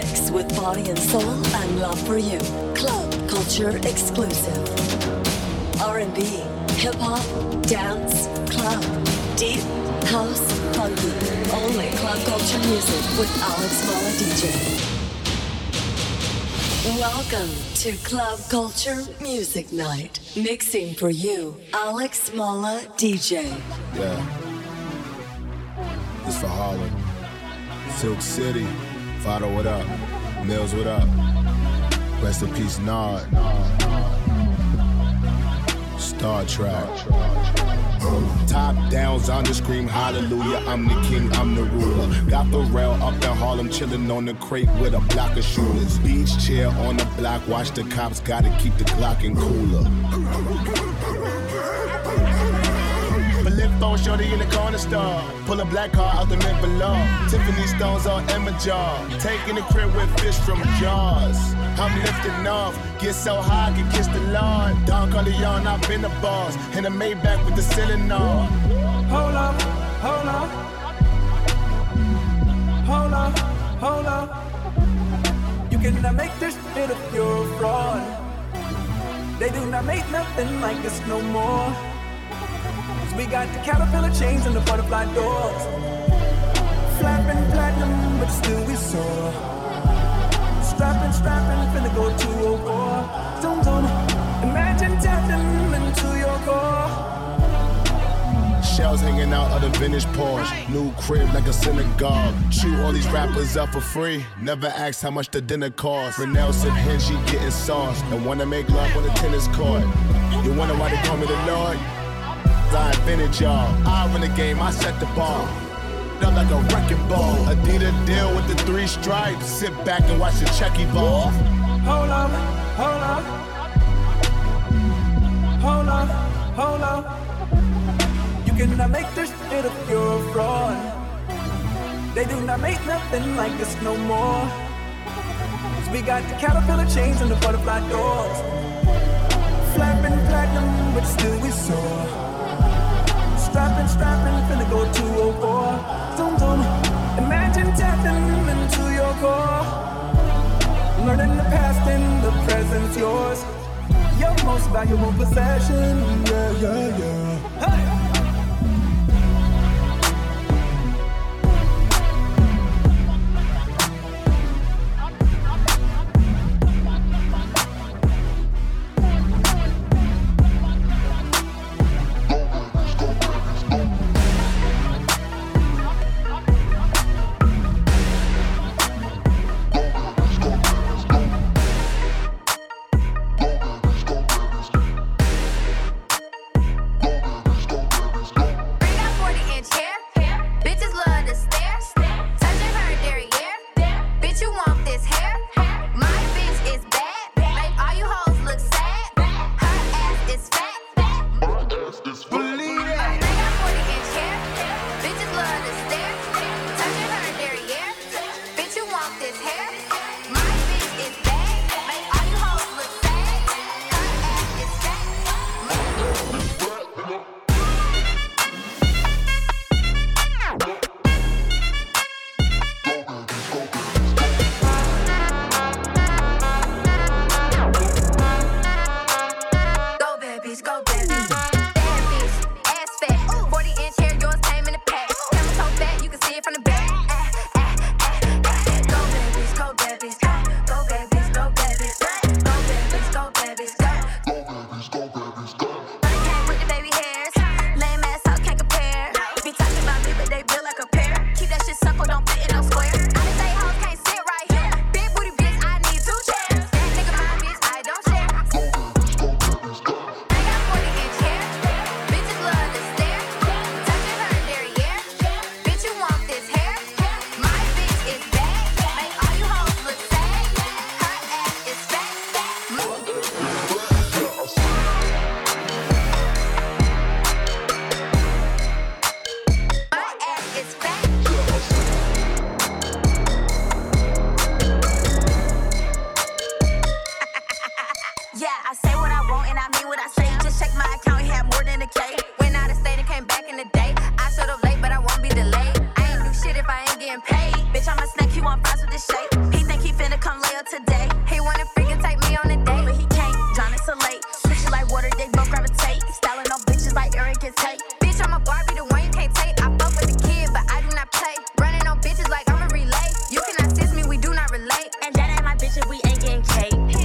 mix with body and soul and love for you. Club Culture exclusive. R&B, hip-hop, dance, club, deep, house, funky. Only Club Culture Music with Alex Molla DJ. Welcome to Club Culture Music Night. Mixing for you, Alex Molla DJ. Yeah. This for Harlem. Silk City. Vado, what up? Mills, what up? Rest in peace, Nod. Star Trek. Top down, Zonda scream hallelujah. I'm the king, I'm the ruler. Got the rail up in Harlem, chilling on the crate with a block of shooters. Beach chair on the block, watch the cops, gotta keep the Glock in cooler. Phone shorty in the corner store. Pull a black car out the mint below. Tiffany Stone's on Emma Jar. Taking the crib with fish from jars. I'm lifting off. Get so high, I can kiss the lawn. Don Corleone, I've been the boss. In a Maybach with the ceiling on. Hold up, hold up. Hold up, hold up. You cannot make this shit if you're a fraud. They do not make nothing like this no more. We got the caterpillar chains and the butterfly doors. Flapping platinum, but still we soar. Strapping, finna go to a war. Don't imagine tapping into your core. Shells hanging out of the vintage Porsche. New crib like a synagogue. Shoot all these rappers up for free. Never asked how much the dinner cost. Renell said Henji getting sauce. And wanna make love on the tennis court. You wonder why they call me the Lord? I invented y'all. I win the game, I set the ball. Up like a wrecking ball. Adidas deal with the three stripes. Sit back and watch the check evolve. Hold up, hold up. Hold up, hold up. You cannot make this shit if you're a fraud. They do not make nothing like this no more. Cause we got the caterpillar chains and the butterfly doors. Flapping platinum, but still we soar. Strapping, finna go to a war. Don't imagine tapping into your core. Learning the past and the present's yours. Your most valuable possession. Yeah. Hey! Paid. Bitch, I'm a snack, he want fries with the shake. He think he up today. He wanna freaking take me on a date, but he can't. John is so late. Bitches like water, they both gravitate. Styling on bitches like Eric and Tate. Bitch, I'm a Barbie, the one you can't take. I fuck with the kid, but I do not play. Running on bitches like I'm a relay. You cannot assist me, we do not relate. And that ain't my bitch if we ain't getting cake.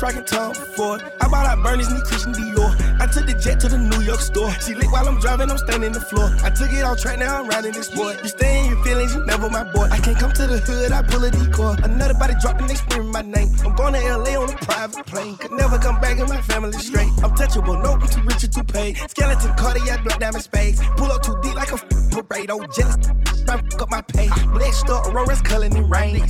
Rockin' Tom Ford. I bought out Bernies, me Christian Dior. I took the jet to the New York store. She lit while I'm driving, I'm standing the floor. I took it all track, now I'm riding this boy. You stay in your feelings, you never my boy. I can't come to the hood, I pull a decoy. Another body dropping, they screaming my name. I'm going to LA on a private plane. Could never come back in my family straight. I'm touchable, no, I'm too rich or too paid. Skeleton, cardiac, black diamond spades. Pull up too deep like a parade. Oh, jealous, I fuck up my pay. Blessed star, Aurora's culling in rain.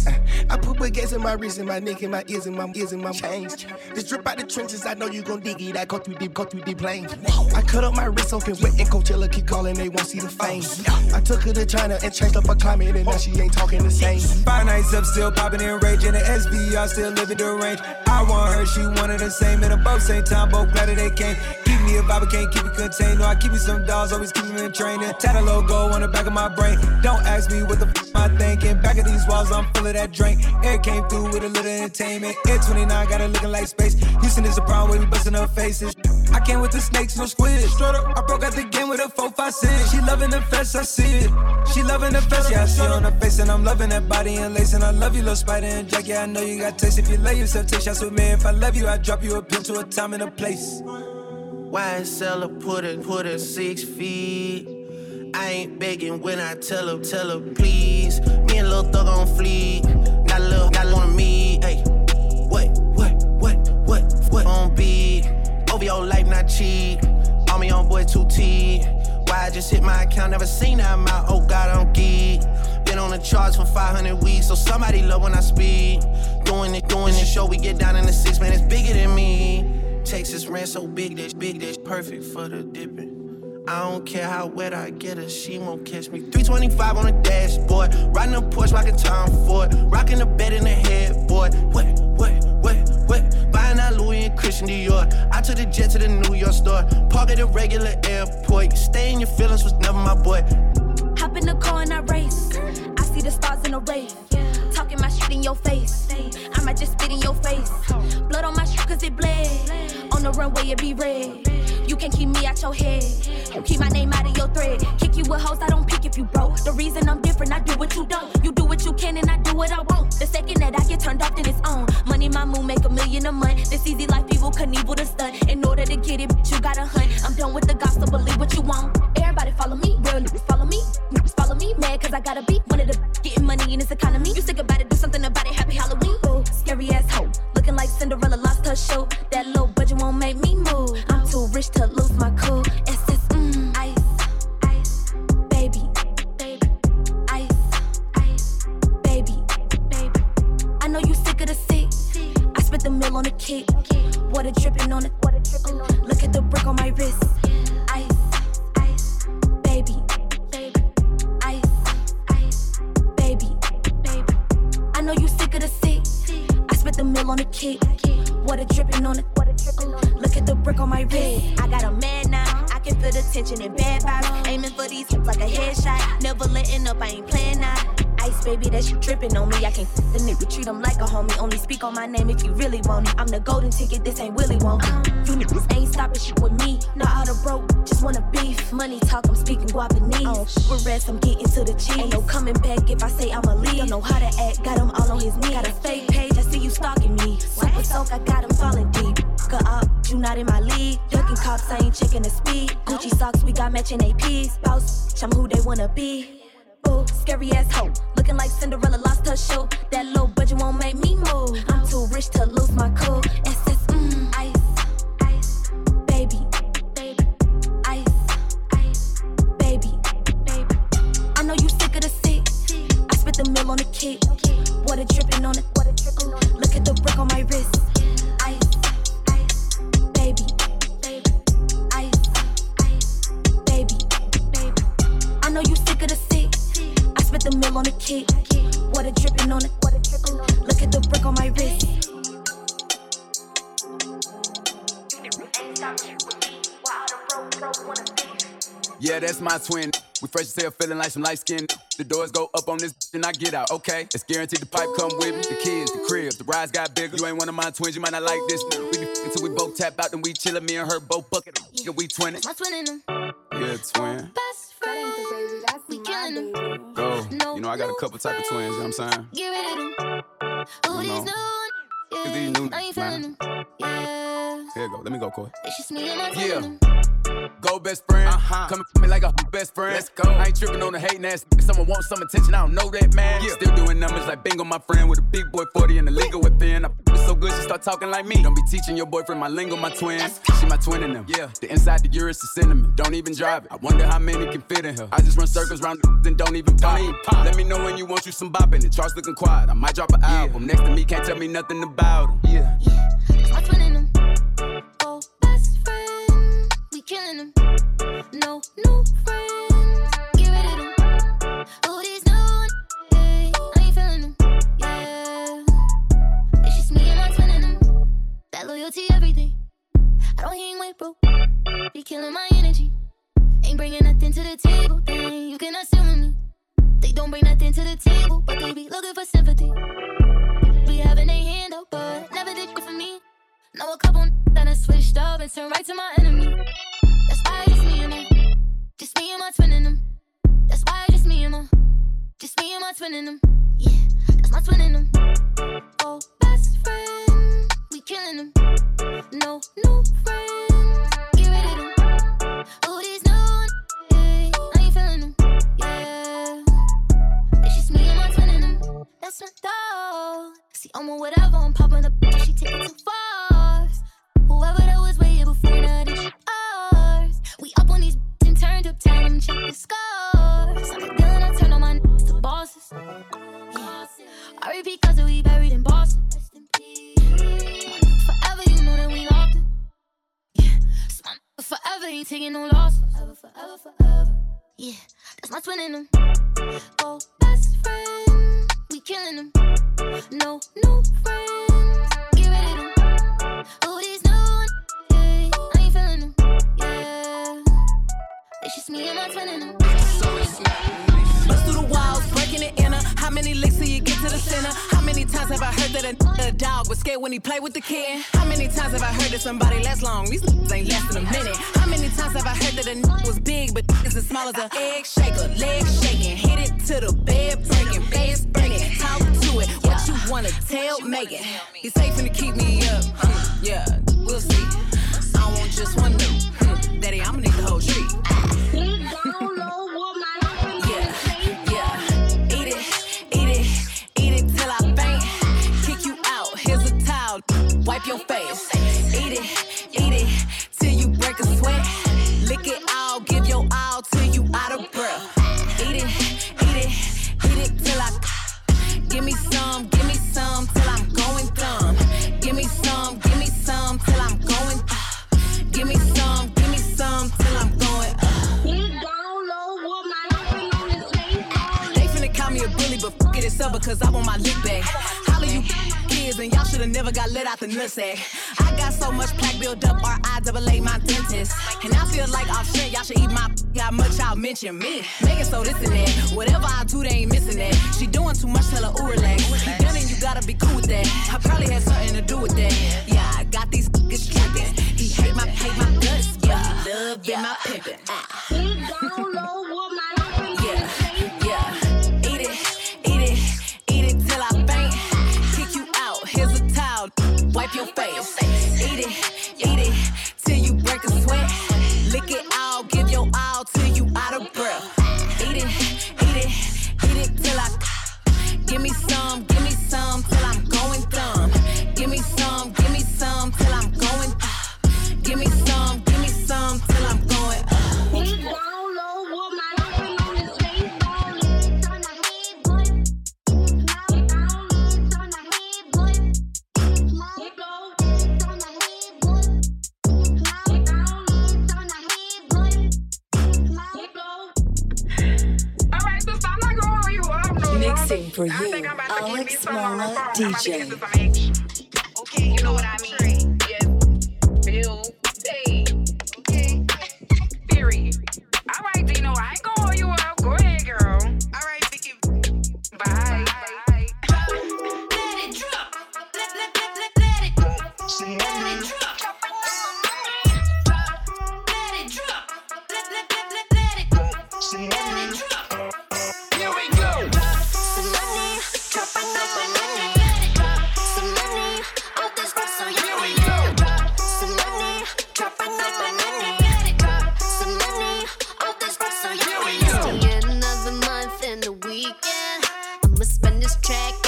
I put baguettes in my wrist and my neck and my ears and my chains. This drip out the trenches, I know you gon' dig it. I cut through deep planes. I cut up my wrist off and wet in Coachella, keep calling, they won't see the fame. I took her to China and changed up her climate, and now she ain't talking the same. 5 nights up, still popping in rage, and the SBR still living the range. I want her, she wanted the same, and above same time, both glad that they came. Keep me a vibe, can't keep it contained. No, I keep me some dolls, always keep me in training. Tatted logo on the back of my brain. Don't ask me what the f I thinking. Back of these walls, I'm full of that drink. Air came through with a little entertainment. Air 29 got it looking like space. Houston is a problem where we busting her faces. I came with the snakes, no squid. Straight up, I broke out the game with a 4-5-6. She loving the fest, I see it. She loving the fest, yeah, I see it on her face. And I'm loving that body and lace. And I love you, little spider and jack. Yeah, I know you got taste. If you love yourself, take shots with me. If I love you, I drop you a pin to a time and a place. Wine cellar, put her 6 feet. I ain't begging when I tell her, please. Me and Lil Thug on fleek. Not love on me, ayy. What on beat? OVO life not cheap. On me on boy 2T. Why I just hit my account, never seen that amount. Oh God, I'm geek. Been on the charts for 500 weeks, so somebody love when I speak. Doing it, show we get down in the 6, man, it's bigger than me. Texas ran so big, this perfect for the dipping. I don't care how wet I get her, she won't catch me. 325 on the dashboard, riding a Porsche, rocking Tom Ford, rocking the bed in the headboard. What? Buying out Louis and Christian Dior. I took the jet to the New York store, park at a regular airport. Staying your feelings was never my boy. Hop in the car and I race. I see the stars in the race. Talking my shit in your face. I might just spit in your face. Blood on my shoe cause it bled. On the runway it be red. You can't keep me out your head. You keep my name out of your thread. Kick you with hoes, I don't pick if you broke. The reason I'm different, I do what you don't. You do what you can and I do what I want. The second that I get turned off, then it's on. Money my moon, make $1 million a month. This easy life, evil Knievel the stunt. In order to get it, bitch, you gotta hunt. I'm done with the gossip, believe what you want. Everybody follow me, real niggas follow me. Niggas follow me, mad cause I gotta be one of the getting money in this economy. You sick about it, do something about it, happy Halloween. Ooh, scary ass hoe, looking like Cinderella lost her shoe. That little budget won't make me move. I'm too rich to lose my cool. SS, ice, baby, ice, baby. I know you sick of the sick. I spent the meal on the kick. Water dripping on it. Look at the brick on my wrist. Ice, baby, ice, baby. I know you sick of the sick. I spent the meal on the kick. Water dripping on it. Look at the brick on my wrist. I got a man now. I can feel the tension in bad vibes. Aiming for these hips like a headshot. Never letting up, I ain't playing now. ice, baby, that you dripping on me. I can't the nigga, treat him like a homie. Only speak on my name if you really want it. I'm the golden ticket, this ain't Willy Wonka. You niggas ain't stopping shit with me. Not all the broke, just wanna beef. Money talk, I'm speaking Guapanese. We're rest, I'm getting to the cheese. Ain't no coming back if I say I'ma leave. Don't know how to act, got him all on his knee. Got a fake page, I see you stalking me. Super soak, I got him falling deep. Cut up, you not in my league. Ducking cops, I ain't checking the speed. Gucci socks, we got matching APs. Boss, I'm who they wanna be. Boo, scary ass hoe, looking like Cinderella lost her shoe. That low budget won't make me move. I'm too rich to lose my cool. SS, ice, ice, baby, baby, ice, ice, baby, baby. I know you sick of the sick. I spit the mill on the kick. Water dripping on it. Look at the brick on my wrist. Ice, ice, baby, baby, ice, ice, baby, baby. I know you sick of the sick. Spit the mill on the kick, water dripping on it. Look at the brick on my wrist. Yeah, that's my twin. We fresh as hell, feeling like some light skin. The doors go up on this, and I get out. Okay, it's guaranteed the pipe come with me. The kids, the cribs, the rides got bigger. You ain't one of my twins, you might not like this. We be f***ing till we both tap out, then we chillin'. Me and her both bucket. Yeah, we twinning. My twin in them. Yeah, twin. Best friend. Go. You know, I got a couple type of twins, you know what I'm saying? Get rid of them. Who these new niggas? I ain't feeling them. Yeah. Here you go. Let me go, Corey. It's just me and my twin. Yeah. Go, best friend. Coming to me like a best friend. Let's go. I ain't tripping on the hating ass. Someone wants some attention. I don't know that, man. Yeah. Still doing numbers like bingo, my friend, with a big boy 40 and a legal whipping. I so good, she start talking like me. Don't be teaching your boyfriend my lingo, my twin. She my twin in them. Yeah. The inside the Urus is cinnamon. Don't even drive it. I wonder how many can fit in her. I just run circles round and don't even pop. Let me know when you want you some bopping. The charts looking quiet. I might drop an album. Next to me, can't tell me nothing about him. Yeah. It's my twin in them. Oh, best friend. We killing them. No new friends, get rid of them. Who these new ones? I ain't feeling them, yeah. It's just me and my twin in them. That loyalty, everything. I don't hang with bro. Be killing my energy. Ain't bringing nothing to the table. Dang, you cannot sit with me. They don't bring nothing to the table, but they be looking for sympathy. Be having a hand up, but never did good for me. Know a couple that I switched up and turned right to my enemy. That's why it's me and my, just me and my twin in them. That's why it's just me and my twin in them. Yeah, that's my twin in them. Oh, best friend, we killing them. No new friends, get rid of them. Who these new ones? I ain't feeling them. Yeah, it's just me and my twin in them. That's my dog. See, I'm a whatever, I'm popping up, she take it too far. Whoever that was way here before now, this shit ours. We up on these and turned up, tell them check the scores. I'm a villain, I turn on my to bosses. Yeah. R.E.P. cause we buried in Boston. Forever, you know that we loved it. Yeah, so my forever ain't taking no loss. Forever, forever, forever. Yeah, that's my twin in them. Oh, best friend, we killing them. No new friends, get rid of them. Who these new ones? Yeah, I ain't feeling them. Yeah, it's just me and my twin in them. So it's bust through the walls, breaking the inner. How many licks till you get to the center? How many times have I heard that a dog was scared when he played with the kid? How many times have I heard that somebody lasts long? These ain't lasting a minute. How many times have I heard that a was big but is as small as an egg shaker? Legs shaking, hit it to the bed breaking, beds breaking, talk to it. What you wanna tell, make it. He's safe and to keep me up. Yeah, we'll see. I want just one new. Daddy, I'ma need the whole tree. Wipe your face, eat it, till you break a sweat. Lick it all, give your all till you out of breath. Eat it, eat it, eat it till I. Give me some till I'm going dumb. Give me some till I'm going. Give me some till I'm going. You don't know what my life on this face. They finna call me a bully, but fuck it, it's up because I want my lick back. Holla you. kids, and y'all should have never got let out the nutsack. I got so much plaque built up, R.I.A. my dentist. And I feel like off shit, y'all should eat my how much y'all mention me. Make it so this and that. Whatever I do, they ain't missing that. She doing too much, tell her, ooh, relax. She done it, you gotta be cool with that. I probably had something to do with that. Yeah, I got these niggas trippin'. He hate my guts, yeah. He love yeah. my pimpin'. He don't know what my life is. Yeah, yeah. Eat it, eat it, eat it till I faint. Kick you out, here's a towel, wipe your face. Eat it, till you break a sweat. Lick it all, give your all till you out of breath. Eat it, eat it, eat it till I. Give me some till I'm going dumb. Give me some till I'm going. Give me some till I'm going. He don't know what my life on his face. Turn a head, boy. Turn a head, boy. Turn a head, boy. Turn a head, boy. All right, sister, I'm not gonna hold you up no longer. Mixing for you, I think I'm about to give me some DJ. Okay, you know what I mean. Yes, Bill. Hey, okay. Theory. All right, Dino, I ain't gonna hold you up. Go ahead, girl. All right, Vicky. Bye. Bye. Let it drop. Let it drop. Let it drop. Let it drop. Let it drop. Let it drop. Here we go. Some money, dropping up my money. Let it drop. Some money, all this stuff so here we go.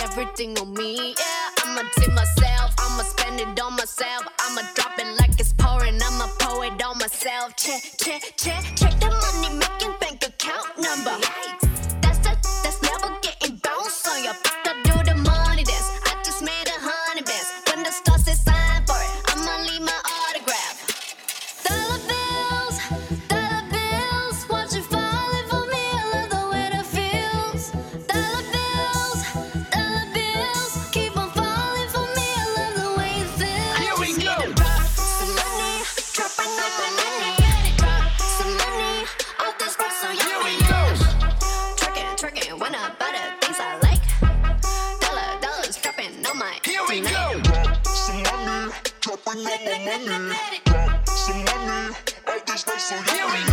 Everything on me, yeah. I'ma tip myself, I'ma spend it on myself. I'ma drop it like it's pouring, I'ma pour it on myself. Check the money making bank account number. That's never getting bounced on your. I do the money dance, I just made 100 bands. When the stars say sign for it, I'ma leave my autograph. Dollar bills, watch it falling for me. I love the way that feels. Dollar bills. Some money, all this place, so here we go.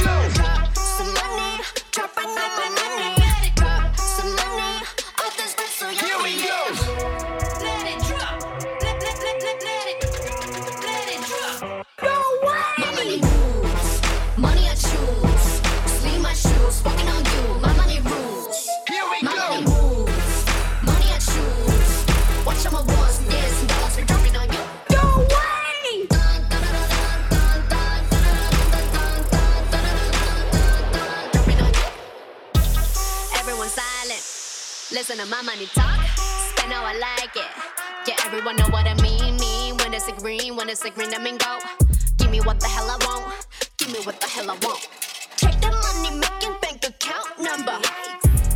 Some money, dropping up my money. Let it drop. Some money, all this place, so here we go. Let it drop. Let it drop. No way. My money moves, money I choose. Sleep my shoes, walking on you. My money rules. Here we go. My money moves, money I choose. Watch out my walls, yes, dogs, we're dropping on you. Listen to my money talk, spend how I like it. Yeah, everyone know what I mean. When it's a green, I mean go. Give me what the hell I want. Give me what the hell I want. Check the money making bank account number.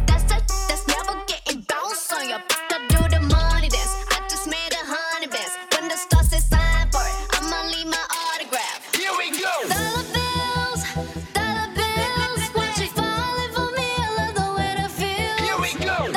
That's never getting bounced on your. I do the money dance, I just made 100 bands. When the stars say sign for it, I'ma leave my autograph. Here we go. Dollar bills, watch it falling for me. I love the way that feels. Here we go.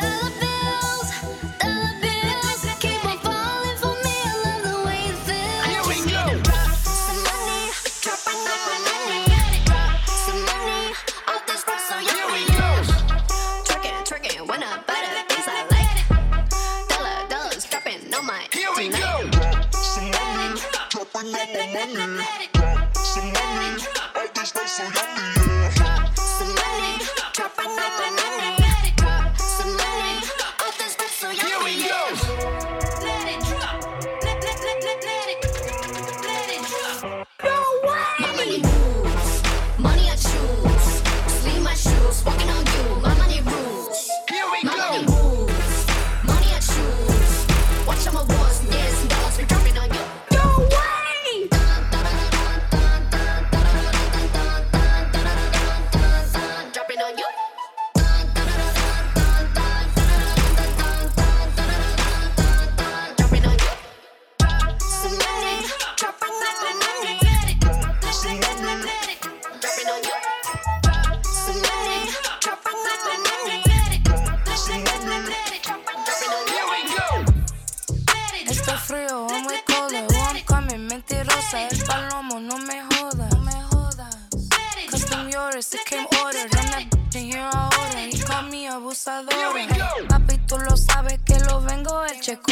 abusadores. Papi, tú lo sabes que lo vengo el checo.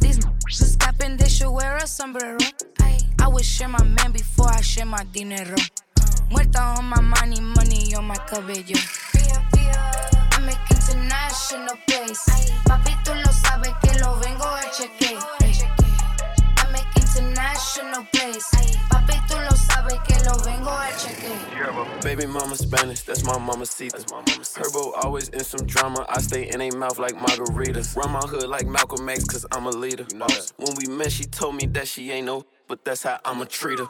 These niggas capping, they should wear a sombrero. I would share my man before I share my dinero. Muerta on my money, money on my cabello. I make international plays. Papi, tú lo sabes que lo vengo el cheque. I make international plays. Papi, tú lo sabes que lo vengo el cheque. Baby mama Spanish, that's my mama's seat. Herbo always in some drama. I stay in they mouth like margaritas. Run my hood like Malcolm X, cause I'm a leader. When we met, she told me that she ain't no, but that's how I'ma treat her.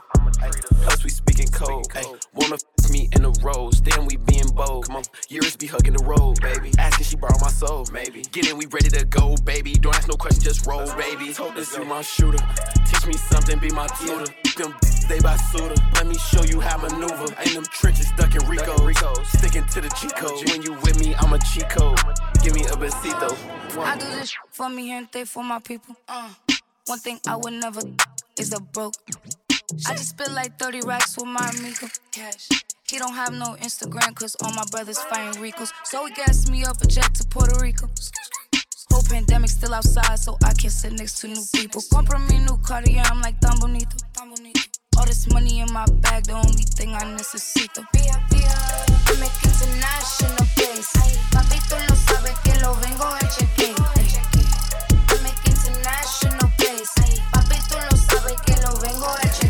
Plus we speaking code. Ay, wanna f me in the rose. Then we being bold. Come on, Urus be hugging the road, baby. Asking she borrow my soul, maybe. Get in, we ready to go, baby. Don't ask no questions, just roll, baby. Told this you my shooter. Teach me something, be my tutor. Them they by suitor. Let me show you how maneuver. Ain't them trenches stuck in Rico. Sticking to the G code. When you with me, I'm a G code. Give me a besito. I do this for me gente, for my people. One thing I would never is a broke. I just spit like 30 racks with my amigo. Cash. He don't have no Instagram, cause all my brothers fighting Ricos. So he gassed me up a jet to Puerto Rico. Whole pandemic still outside, so I can't sit next to new people. Compra me new Cartier, I'm like tan bonito. All this money in my bag, the only thing I necesito. I make international plays. Papito lo sabe que lo vengo a chequear. I make international plays. Papito lo sabe que lo vengo a chequear.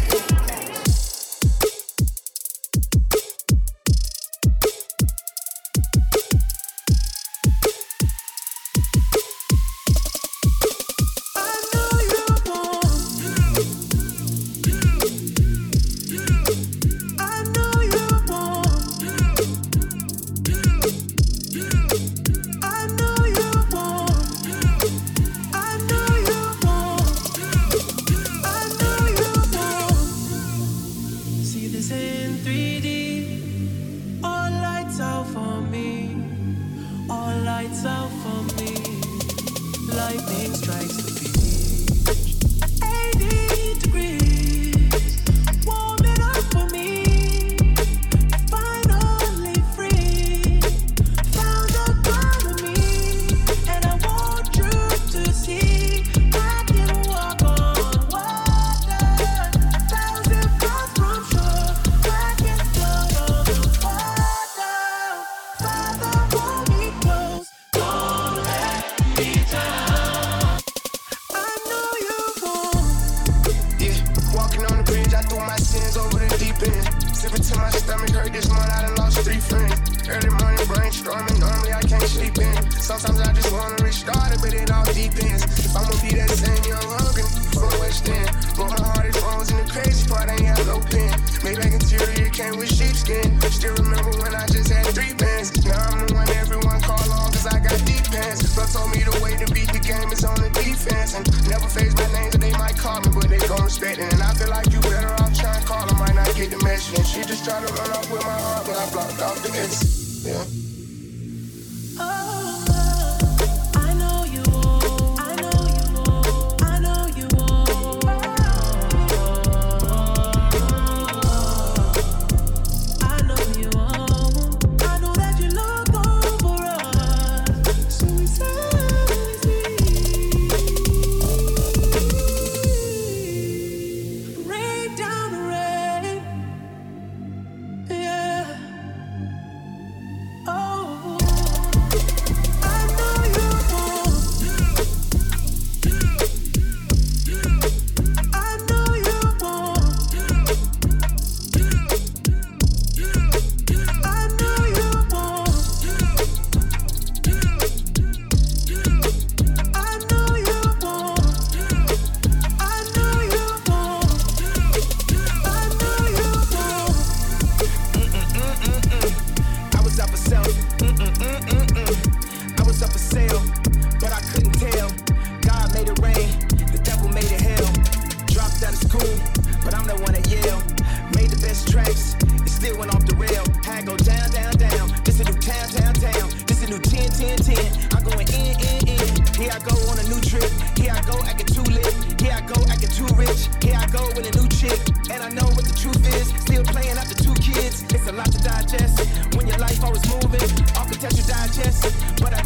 But I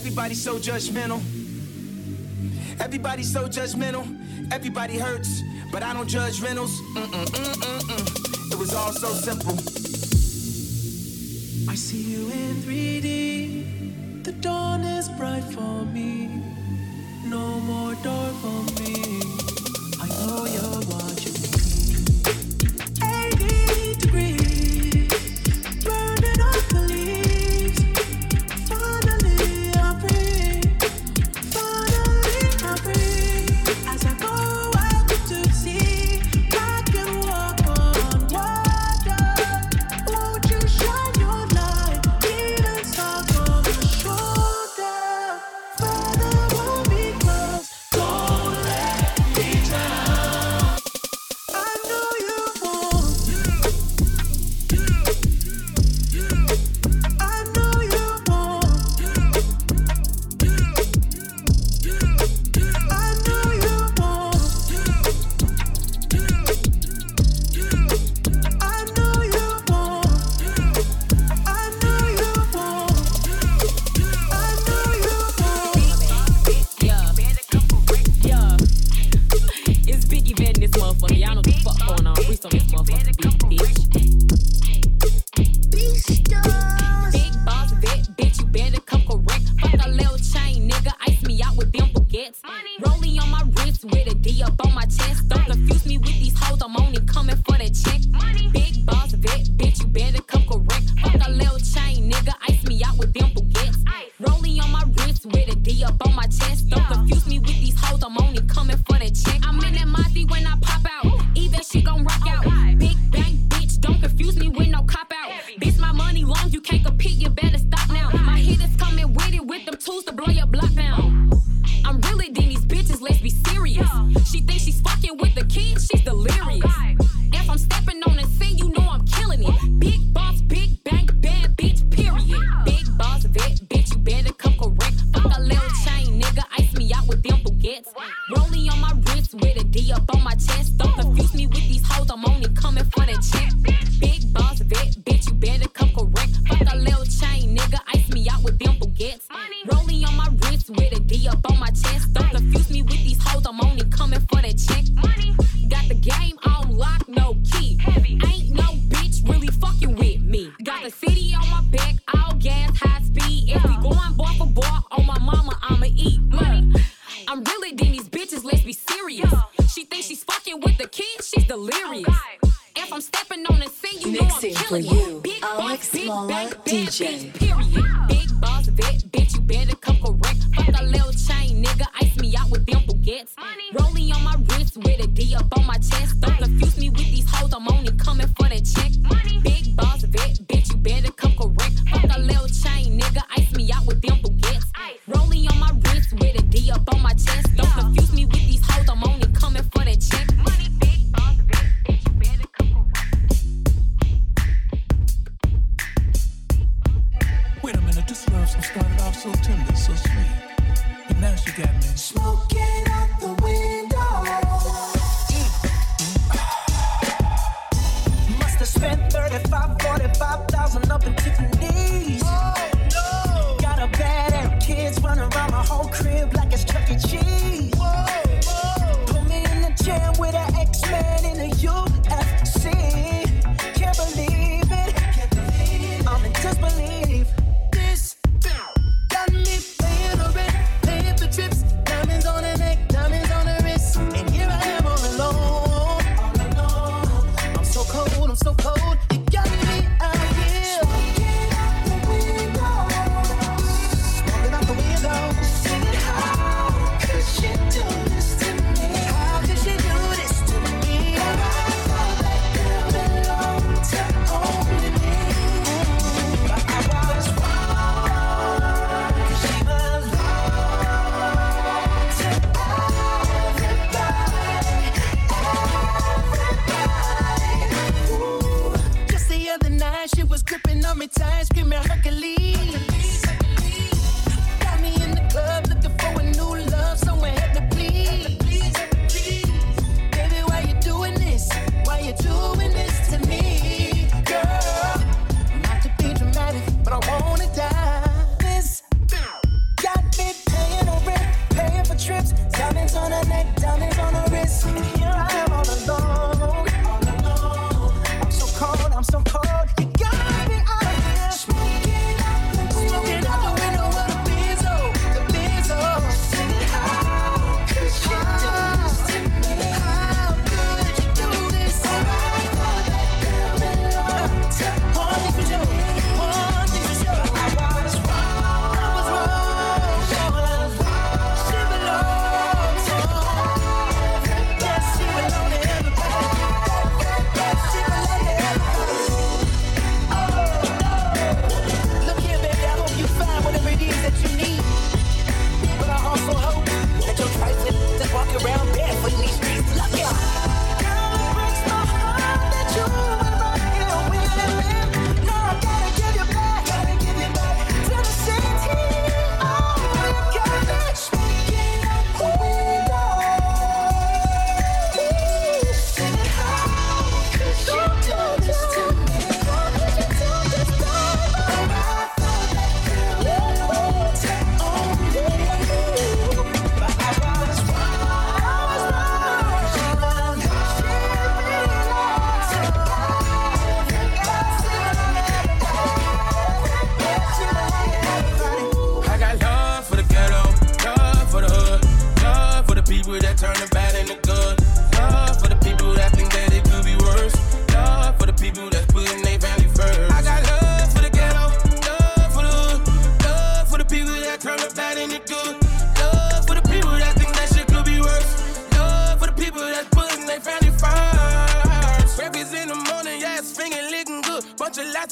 Everybody's so judgmental. Everybody's so judgmental. Everybody hurts, but I don't judge rentals. It was all so simple. I see you in 3D. The dawn is bright for me. No more door for me. I know you're watching me. 80 degrees, burning off the leaves.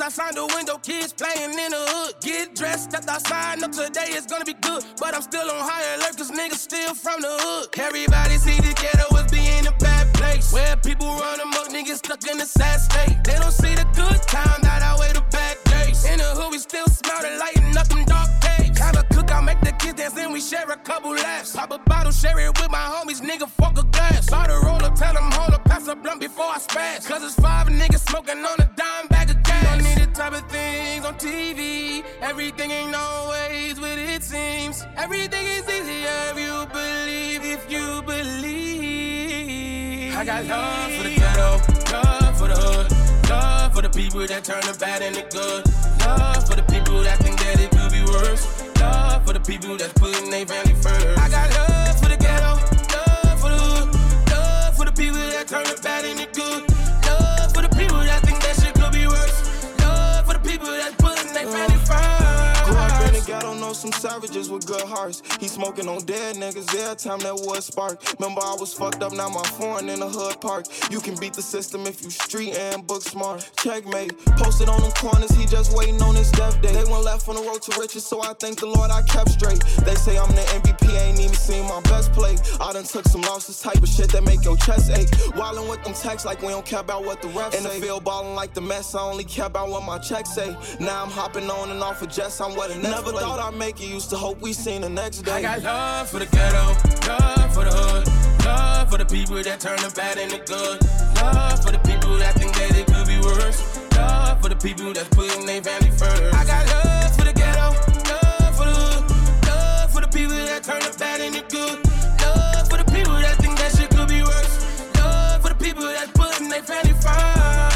outside the window, kids playing in the hood. Get dressed, stepped outside, no today it's gonna be good. But I'm still on high alert, cause niggas still from the hood. Everybody see the ghetto as being a bad place, where people run amok, niggas stuck in a sad state. They don't see the good time, not outweigh the bad days. In the hood, we still smell the lighting up them dark days. Have a cookout, make the kids dance, then we share a couple laughs. Pop a bottle, share it with my homies, nigga, fuck a glass. Buy the roller, tell them hold up, pass a blunt before I spaz. Cause it's five niggas smoking on a dime bag of gas. Don't need the type of things on TV. Everything ain't always what it seems. Everything is easier if you believe, if you believe. I got love for the ghetto, love for the hood, love for the people that turn the bad into good, love for the people that think that it could be worse, love for the people that's putting their family first. I got love for the ghetto, love for the hood, love for the people that turn the bad into good, love for the people that think that shit could be worse, love for the people that's putting their family first. Grew up in the ghetto, know some savages with good hearts. He smoking on dead niggas, every time that wood spark. Remember I was fucked up, now my foreign in the hood park. You can beat the system if you street and book smart. Checkmate, posted on them corners, he just waiting on his death day. They went left on the road to riches, so I thank the Lord I kept straight. They say I'm the MVP, ain't even seen my best play. I done took some losses, type of shit that make your chest ache. Wildin' with them texts like we don't care about what the refs say. In the field ballin' like the mess, I only care about what my checks say. Now I'm hopping on and off of jets, I'm what the next play. Never thought I'd make it, used to hope we seen the next day. I got love for the ghetto, love for the hood, love for the people that turn the bad into good, love for the people that think that it could be worse, love for the people that's putting their family first. I got love for the ghetto, love for the hood, love for the people that turn the bad into good, love for the people that think that shit could be worse, love for the people that's putting their family first.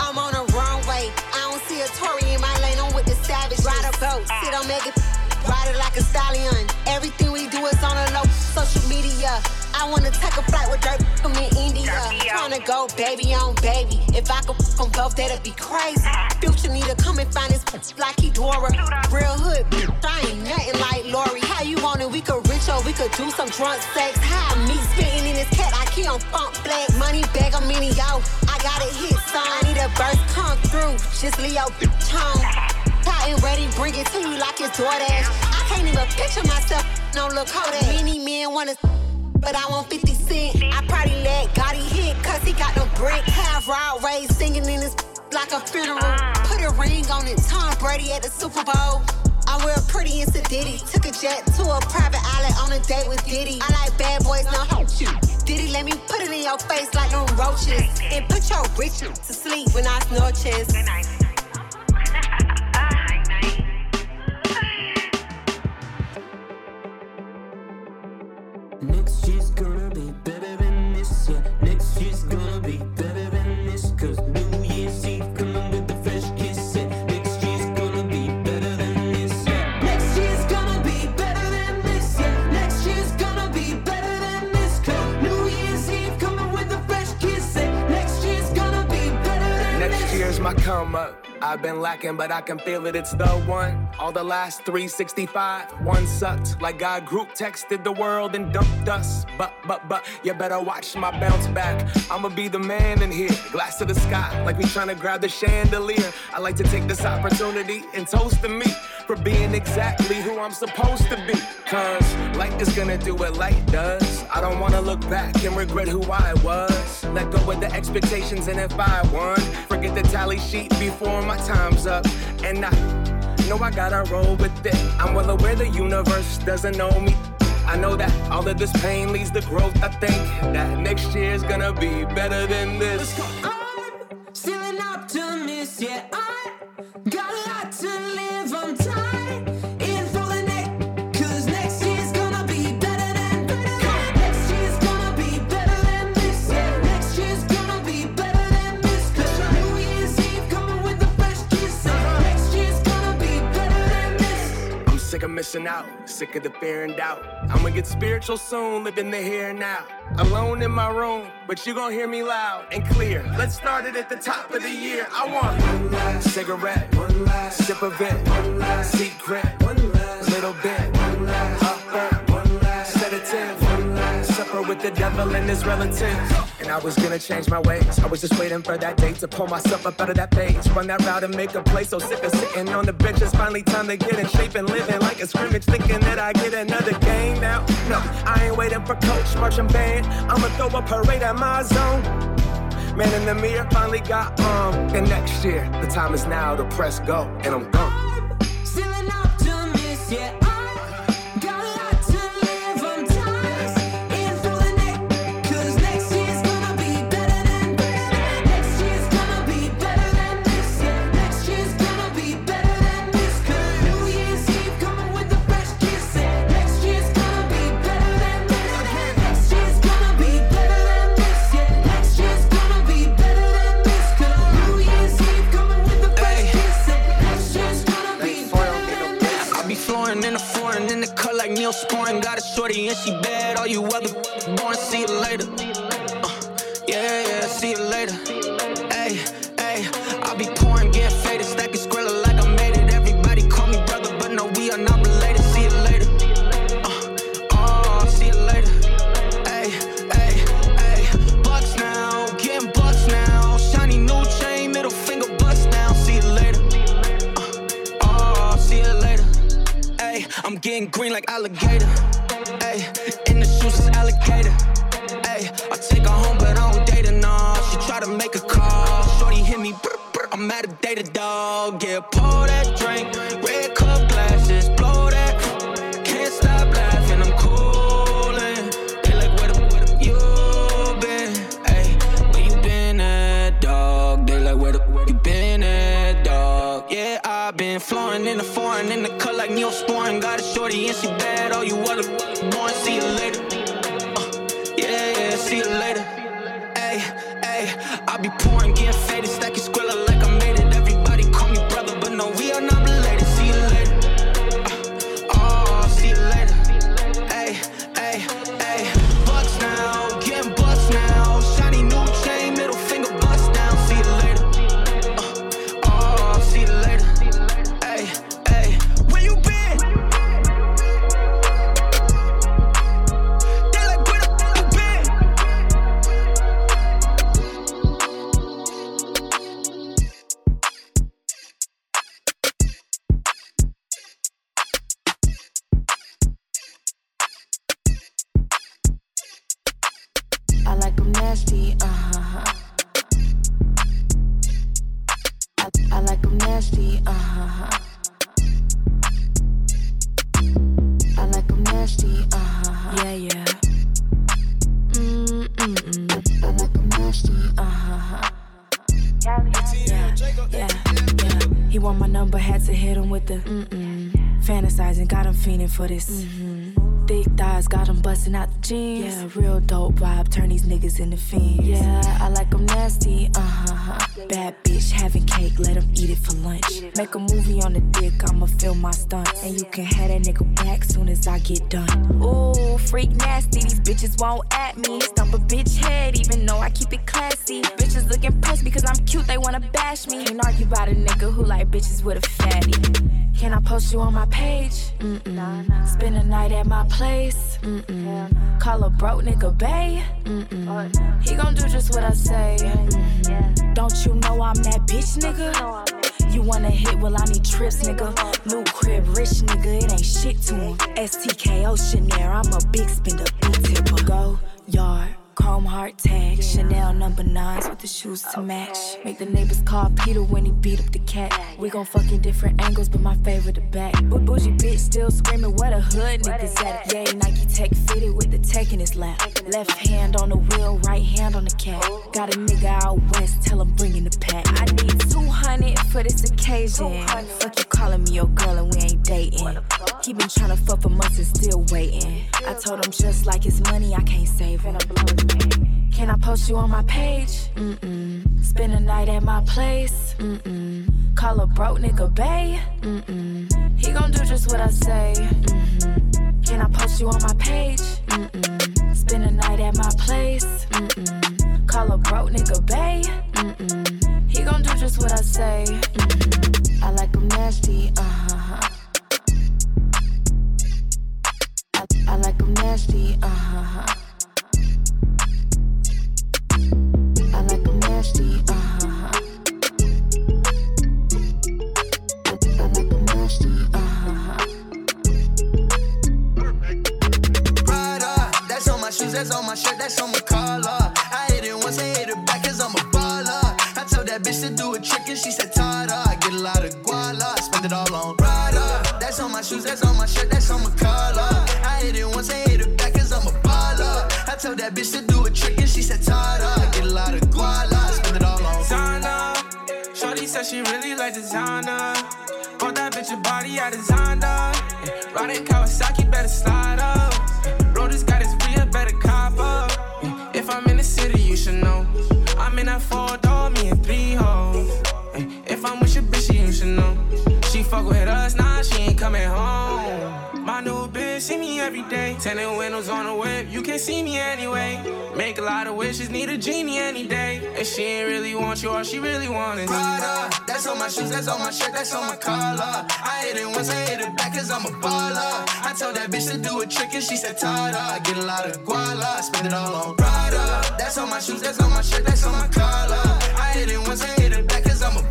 I'm on a runway, I don't see a Tory in my lane, I'm with the savage, ride a boat, sit on Megan. Ride it like a stallion. Everything we do is on a low. Social media. I wanna take a flight with dirt from in India. Tryna go baby on baby. If I could fuck on both, that'd be crazy. Future need to come and find this like he Dora. Real hood, I ain't nothing like Lori. How you want it? We could rich or we could do some drunk sex. How me spitting in this cat, I keep on funk flag. Money bag, I'm in yo. I got a hit song. I need a burst come through. Just Leo tone. Hot and ready, bring it to you like it's DoorDash. I can't even picture myself no little Kodak. Many men wanna, but I want 50 cent. I probably let Gotti hit, cause he got no brick. Have Rod Ray singing in his like a funeral. Put a ring on it, Tom Brady at the Super Bowl. I wear pretty into Diddy. Took a jet to a private island on a date with Diddy. I like bad boys, no hate you. Diddy, let me put it in your face like them roaches. And put your rich to sleep when I snore chest. Next year's gonna be better than this year. Next year's gonna be better than this. Cause New Year's Eve coming with the fresh kiss. Next year's gonna be better than this year. Next year's gonna be better than this year. Next year's gonna be better than this. Cause New Year's Eve coming with the fresh kiss. Next year's gonna be better than this. Next year's my come up. I've been lacking, but I can feel it, it's the one. All the last 365, one sucked. Like God group texted the world and dumped us. But, you better watch my bounce back. I'ma be the man in here, glass to the sky. Like we tryna grab the chandelier. I like to take this opportunity and toast to me for being exactly who I'm supposed to be. Cause light is gonna do what light does. I don't wanna look back and regret who I was. Let go of the expectations and if I won, forget the tally sheet before my time's up. And I know I gotta roll with it. I'm well aware the universe doesn't know me. I know that all of this pain leads to growth. I think that next year's gonna be better than this. I'm still an optimist, yeah. I got a lot to live, I'm tired. Sick of missing out, sick of the fear and doubt. I'ma get spiritual soon, living the here and now. Alone in my room, but you gon' hear me loud and clear. Let's start it at the top of the year. I want one last cigarette, one last sip of it, one last secret, one last little bit, one last offer, one last sedative, one last supper with the devil and his relatives. I was gonna change my ways. I was just waiting for that day to pull myself up out of that phase. Run that route and make a play. So sick of sitting on the bench. It's finally time to get in shape and living like a scrimmage. Thinking that I get another game now. No, I ain't waiting for coach, marching band. I'ma throw a parade at my zone. Man in the mirror finally got and next year, the time is now to press go, and I'm gone. Feeling up to miss, yeah. Like Neal Sporn, got a shorty and she bad. All you other born, see you later. Yeah, see you later. Ay, I be pouring, getting faded, stacking Skrilla like I made it. Everybody call me brother, but no, we are not related. See you later. See you later. Ay, bucks now, getting bucks now. Shiny new chain, middle finger bust down. See you later. See you later. Ay, I'm getting green like alligator. Ay, in the shoes is alligator. Ay, I take her home but I don't date her, no. She try to make a call. Shorty hit me, brr, brr, I'm out of data, dog. Yeah, pour that drink, red cup glasses, blow that. Can't stop laughing, I'm coolin'. They like, where the you been? Ay, where you been at, dog? They like, where you been at, dog? Yeah, I been flooring in the foreign in the cut like Neal Sporn. Got a shorty and she bad. All you other born, see you later. Yeah, see you later. Ay, I be pouring, getting faded, stacking Skrilla like I made it. Everybody call me brother, but no, we are not related. See you later. See you later. Ay, bucks now, getting bucks now. Shiny new chain, middle finger bust down. See you later. See you later. For this. Thick thighs got them busting out the jeans. Yeah, real dope vibe, turn these niggas into fiends. Yeah, I like them nasty, Bad bitch, having cake, let them eat it for lunch. Make a movie on the dick, I'ma film my stunts. And you can have that nigga back soon as I get done. Ooh, freak nasty, these bitches won't at me. Stump a bitch head, even though I keep it classy. Bitches look impressed because I'm cute, they wanna bash me. Can't argue about a nigga who like bitches with a fatty. Can I post you on my page? Nah. Spend a night at my place? Call a broke nigga bae? He gon' do just what I say. Don't you know I'm that bitch, nigga? You wanna hit, well I need trips, nigga. New crib, rich nigga, it ain't shit to him. STK Oceanaire, I'm a big spender, big tipper. Go yard. Chrome heart tag, Chanel No. 9s with the shoes to match. Make the neighbors call Peter when he beat up the cat. We gon' fuck in different angles, but my favorite the back. With bougie bitch still screaming, where the hood niggas at? Yay, Nike tech fitted with the tech in his lap. Left hand on the wheel, right hand on the cat. Got a nigga out west, tell him bring in the pack. I need 200 for this occasion. Fuck you calling me your girl and we ain't dating. He been tryna fuck for months and still waiting. I told him just like his money, I can't save it. Can I post you on my page? Spend a night at my place? Call a broke nigga bae? He gon' do just what I say. Can I post you on my page? Spend a night at my place? Call a broke nigga bae? He gon' do just what I say. I like them nasty, I like them nasty, my shirt, that's on my collar. I hit it once and hit it back, cause I'm a baller. I told that bitch to do a trick and she said Tada. I get a lot of guala, I spend it all on Prada. That's on my shoes, that's on my shirt, that's on my collar. I hit it once and hit it back, cause I'm a baller. I told that bitch to do a trick and she said Tada. I get a lot of guala, I spend it all on Zana. Shorty said she really like designer. Bought that bitch a body, I designed her. Riding Kawasaki, better slide up. Rollers got his real, better cop up. If I'm in the city, you should know. I'm in that four-door, me and three hoes. If I'm with your bitch, you should know. She fuck with us, nah, she ain't coming home. My new bitch, see me every day. 10 windows on the whip, you can't see me anyway. Make a lot of wishes, need a genie any day. And she ain't really want you, all she really want is Prada. That's on my shoes, that's on my shirt, that's on my collar. I hit it once, I hit it back, cause I'm a baller. I told that bitch to do a trick and she said Tada. I get a lot of guala, I spend it all on Prada. That's on my shoes, that's on my shirt, that's on my collar. I hit it once, I hit it back, cause I'm a baller.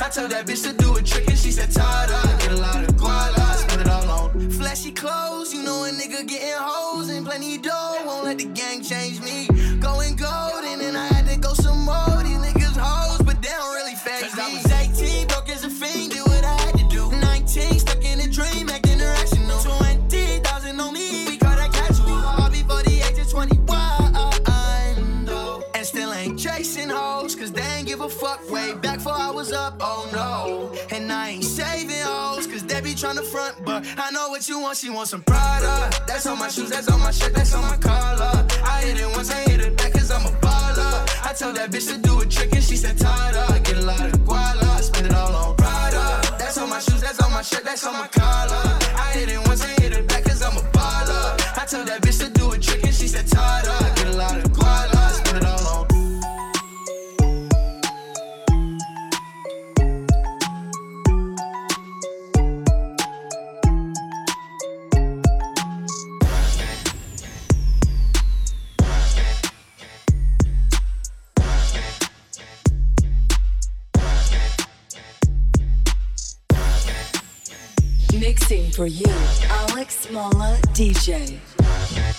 I told that bitch to do a trick and she said Tada. I get a lot of guala, I spend it all on flashy clothes, you know a nigga getting hoes and plenty dough. Won't let the gang change me. Going golden and I had to go some more. These niggas hoes, but they don't really phase me. I was 18, broke as a fiend, did what I had to do. 19, stuck in a dream, acting irrational. 20,000 on me, we call that casual. All before the age of 21. And still ain't chasing hoes, cause they ain't give a fuck. Way back before I was up, oh no. And I ain't saving hoes, cause they be tryna front. But I know what you want, she wants some Prada. That's on my shoes, that's on my shirt, that's on my collar. I hit it once, I hit it back, cause I'm a baller. I told that bitch to do a trick and she said Tada. I get a lot of guala, I spend it all on Prada. That's on my shoes, that's on my shirt, that's on my collar. I hit it once, I hit it back, cause I'm a baller. I told that bitch to do a trick and she said Tada. I get a lot of guala, I spend it all on. Mixing for you, Alex Molla DJ.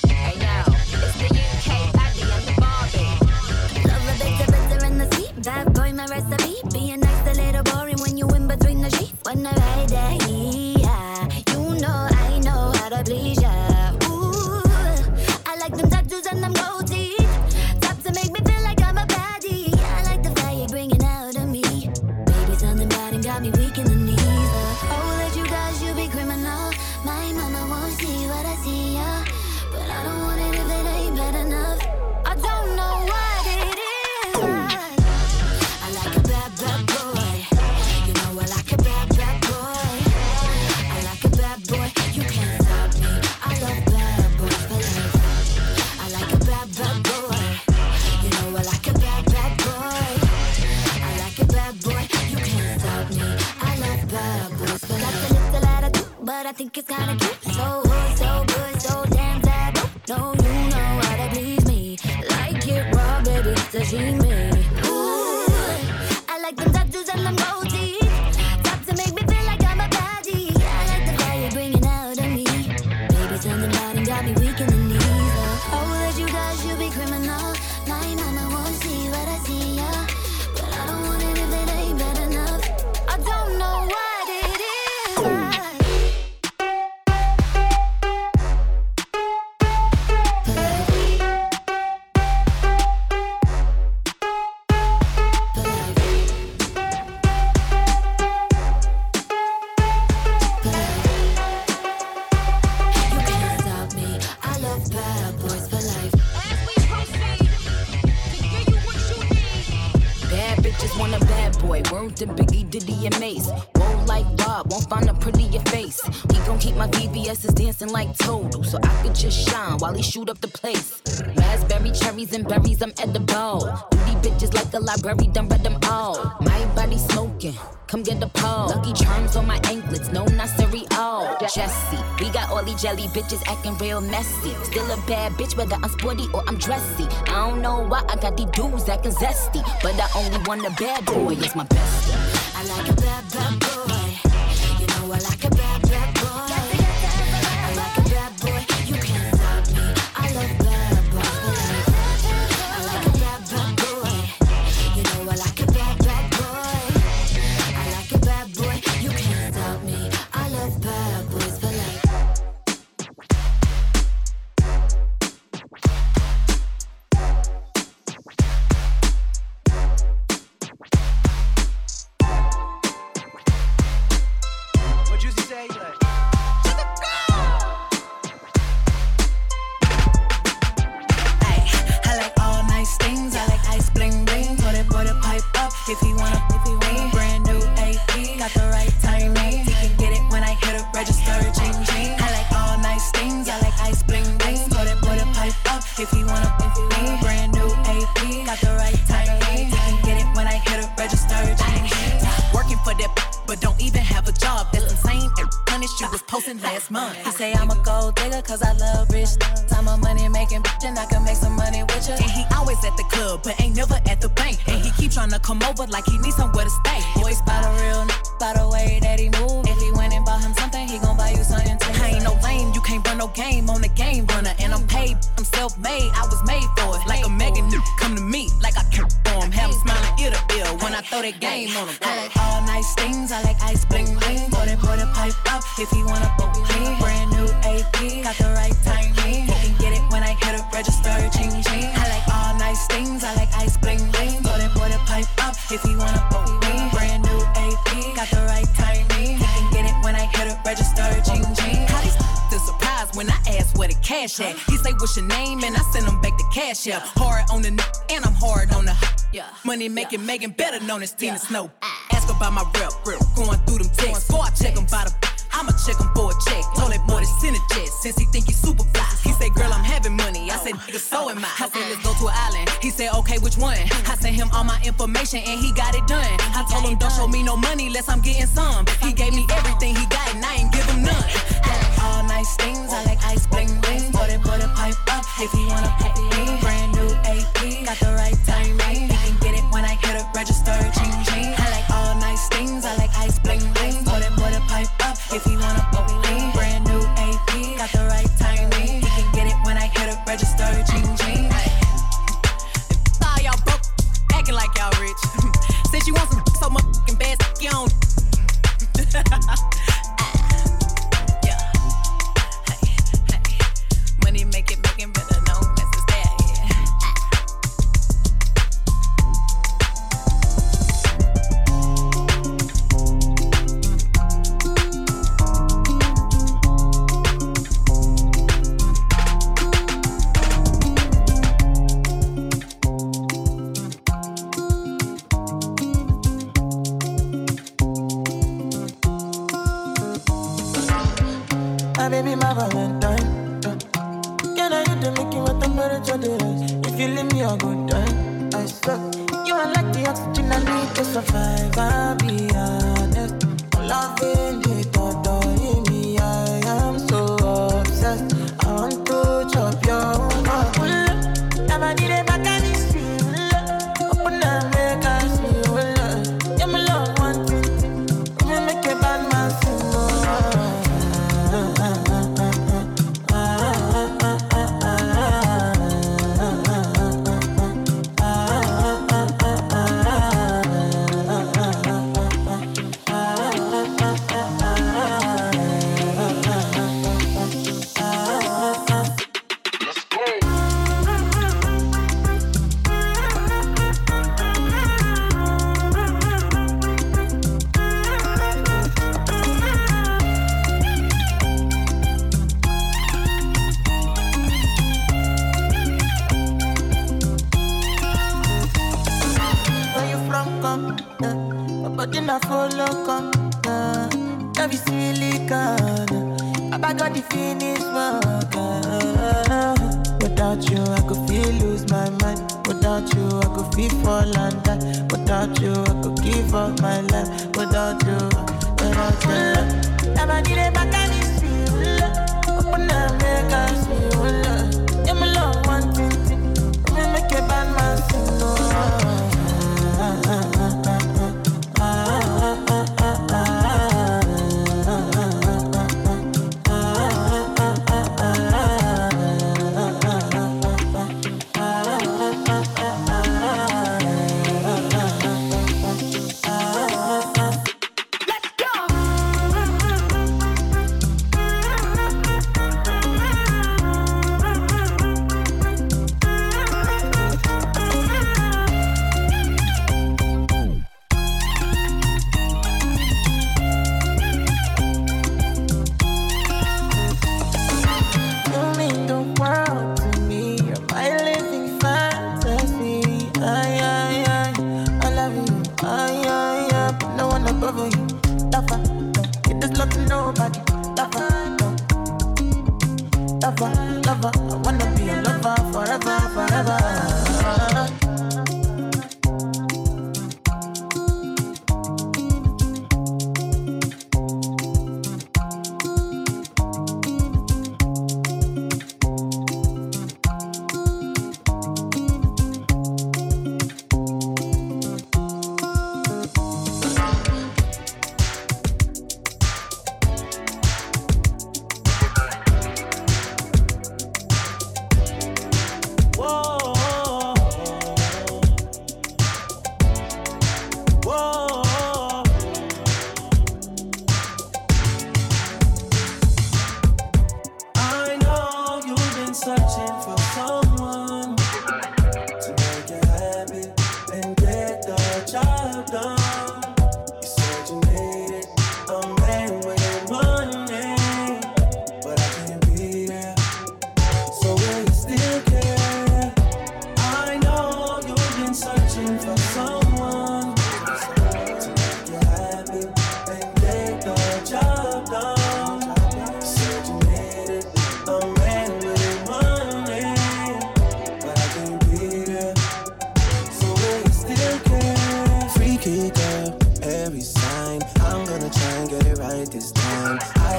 Hey yo, it's the UK Laddie and the Barbie. Love a bit of bitter in the seat, bad boy my recipe. Being nice a little boring when you in between the sheets. When I ride that yeah, you know I know how to please ya. Ooh, I like them tattoos and them gold teeth. Tops that make me feel like I'm a baddie. I like the fire you bringing out of me. Baby, something bad and got me weak in the knees. Oh, that you guys, you be criminal. My mama won't see what I see, yeah. But I don't want it if it ain't bad enough. I don't know what it is. I like a bad, bad boy. You know I like a bad, bad boy. I like a bad boy. You can't stop me. I love bad boys for life. I like a bad, bad boy. You know I like a bad, bad boy. I like a bad boy. You can't stop me. I love bad boys. But I think it's kinda cute. So good, so good, so damn sad. No, you know how to please me. Like it raw, baby, sashimi. Ooh, I like them tattoos and them gold teeth. Tops that make me feel like I'm a baddie. I like the fire bringing out of me. Baby, something bad and got me weak in the knees. Oh, that you guys, you be criminal. My mama won't see what I see, yeah. But I don't want it if it ain't bad enough. I don't know what it is. Oh. The Biggie, Diddy, and Mace. Roll like Rob, won't find a prettier face. He gon' keep my VVS's dancing like Total, so I could just shine while he shoot up the place. Raspberry, cherries, and berries, I'm edible. Booty bitches like a library, done read them all. My body smoking, come get the pole. Lucky charms on my anklets, no, not cereal. Jessie, we got all these jelly bitches acting real messy. Still a bad bitch, whether I'm sporty or I'm dressy. I don't know why I got these dudes acting zesty, but I only want a bad boy, it's my best. I like a bad, bad boy. You know I like a bad, bad boy. I like a bad boy. You can't stop me. I love bad boy. honest, you was posting last month. He say I'm a gold digger cause I love rich. I'm a money making bitch and I can make some money with you. And he always at the club but ain't never at the bank. And he keep trying to come over like he needs somewhere to stay. Boys by the real by the way that he move. If he went and bought him something, he gon' buy you something too. I ain't no lame, you can't run no game on a game runner. And I'm paid, I'm self-made, I was made for it. Like a Megan, come to me like I kept for him. Have him smiling ear to ear when I throw that game on him. I like all nice things, I like ice bling bling. Pour the pipe up if you wanna book me. Brand new AP, got the right timing. You can get it when I hit a register, ching ching. I like all nice things, I like ice bling bling. Pour the pipe up if you wanna book me. Brand new AP, got the right timing. You can get it when I hit a register, ching ching. How these surprised when I ask where the cash at? He say what's your name and I send him back the cash app. Hard on the and I'm hard on the money making Megan better known as Tina Snow. Ask about my rep, going through them texts. Go I check him by the, I'ma check him for a check. Told that boy to send a jet since he think he's super fly. He say, girl, I'm having money. I said, nigga, so am I. I said, let's go to an island. He said, okay, which one? I sent him all my information and he got it done. I told him, don't show me no money unless I'm getting some. He gave me everything he got and I ain't give him none. I like all nice things. I like ice bling bling. Pour the pipe up if you wanna pay me. Brand new AP, got the right timing. You can get it when I hit a register, ching ching. I like all nice things. I like ice bling bling. Pour the pipe up if you wanna pay me. Brand new AP, got the right timing. You can get it when I hit a register, ching ching. All y'all broke, acting like y'all rich. Since you want some so motherfucking bad, you don't.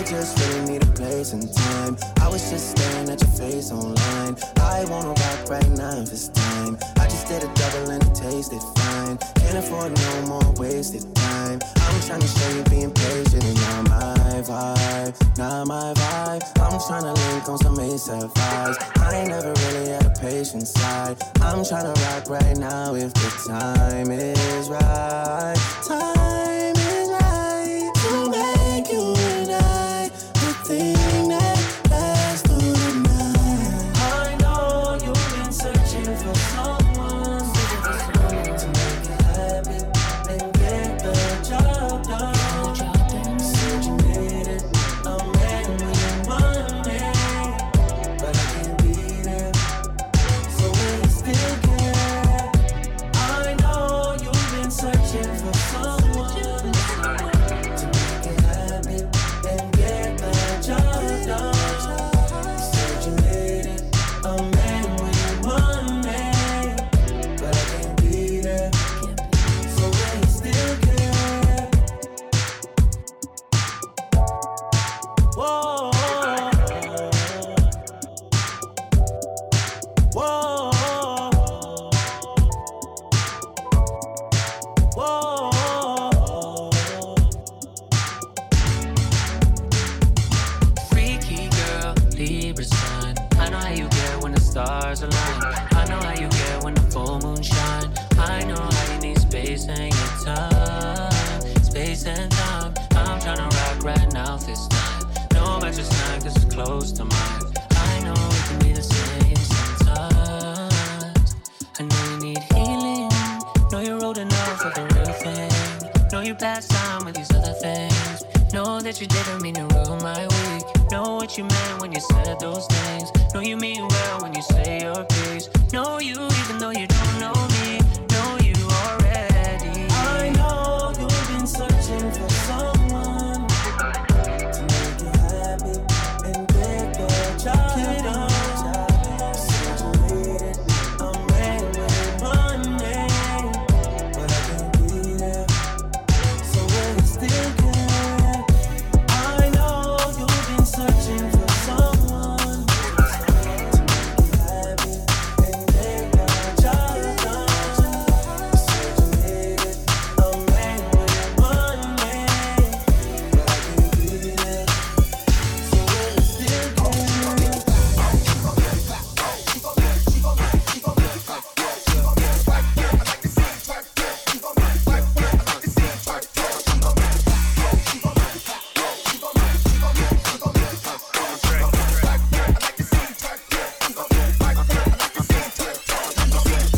just really need a place and time. I was just staring at your face online. I wanna rock right now if it's time. I just did a double and it tasted fine. Can't afford no more wasted time. I'm trying to show you being patient and not my vibe, not my vibe. I'm trying to link on some Ace of Vibes. I ain't never really had a patient side. I'm trying to rock right now if the time is right. Time is right to make you and I the thing that lasts through the night. I know you've been searching for someone to make it happen and get the job done. Said you made it, I'm mad with money, but I can't be there, so we still care. I know you've been searching for someone to make it happen and get the job done. Said you made it, I'm mad with money, but I can't be there, so we still care. Whoa. Whoa. Whoa. Freaky girl, Libra sun. I know how you get when the stars align. I know how you get when the full moon shine. I know how you need space and your time. Space and time. I'm tryna rock right now this time. No match is not, cause it's close to mine. I know it can be the same sometimes. I know you need healing. Know you're old enough for the real thing. Know you passed time with these other things. Know that you didn't mean to ruin my week. Know what you meant when you said those things. Know you mean well when you say your piece. Know you even though you don't know me. Know you already. I know you've been searching for someone to make you happy and get the job done. Said you made it, I'm mad with money, but I can't be there, so we still care. I know you've been searching for someone to make you happy and get the job done. Said you made it, I'm mad with money, but I can't be there, so we still care.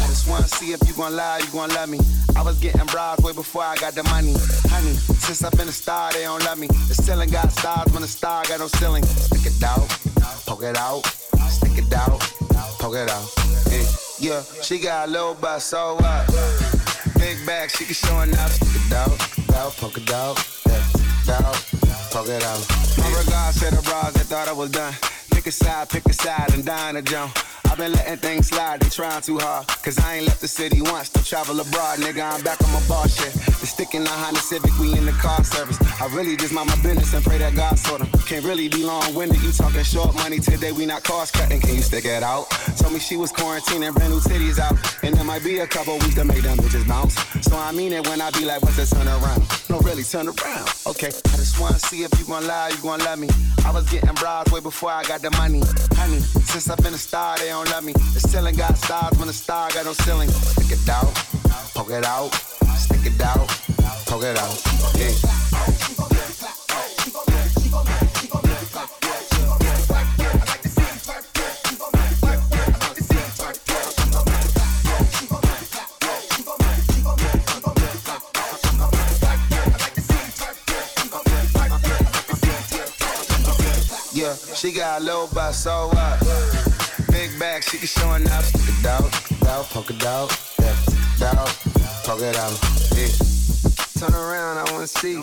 I just wanna see if you gon' lie, you gon' love me. I was getting bribes way before I got the money. Honey, since I've been a star, they don't love me. The ceiling got stars when the star got no ceiling. Stick it out, poke it out, stick it out, poke it out. Yeah, she got a little butt, so what? Big bag, she can showing up. Stick it out, poke it out, stick it out, poke it out. My regards to the bras that thought I was done. Pick a side, and dine a jump. I've been letting things slide, they trying too hard. Cause I ain't left the city once, to travel abroad, nigga, I'm back on my bar shit. The stick in the Honda Civic, we in the car service. I really just mind my business and pray that God sort them. Can't really be long-winded, you talking short money today, we not cost cutting, can you stick it out? Told me she was quarantining, brand new titties out. And there might be a couple weeks to make them bitches bounce. So I mean it when I be like, what's the turn around? No, really, turn around, okay. I just wanna see if you gon' lie, you gon' love me. I was getting bribes way before I got the money. Honey, since I've been a star, they don't love me. The ceiling got stars when the star got no ceiling. Stick it out, poke it out, stick it out, poke it out. Yeah, she got a little butt, so what? Big bag, she can showing up. Stick it out, poke it out, yeah, stick it out, poke it out. Yeah. Turn around, I wanna see.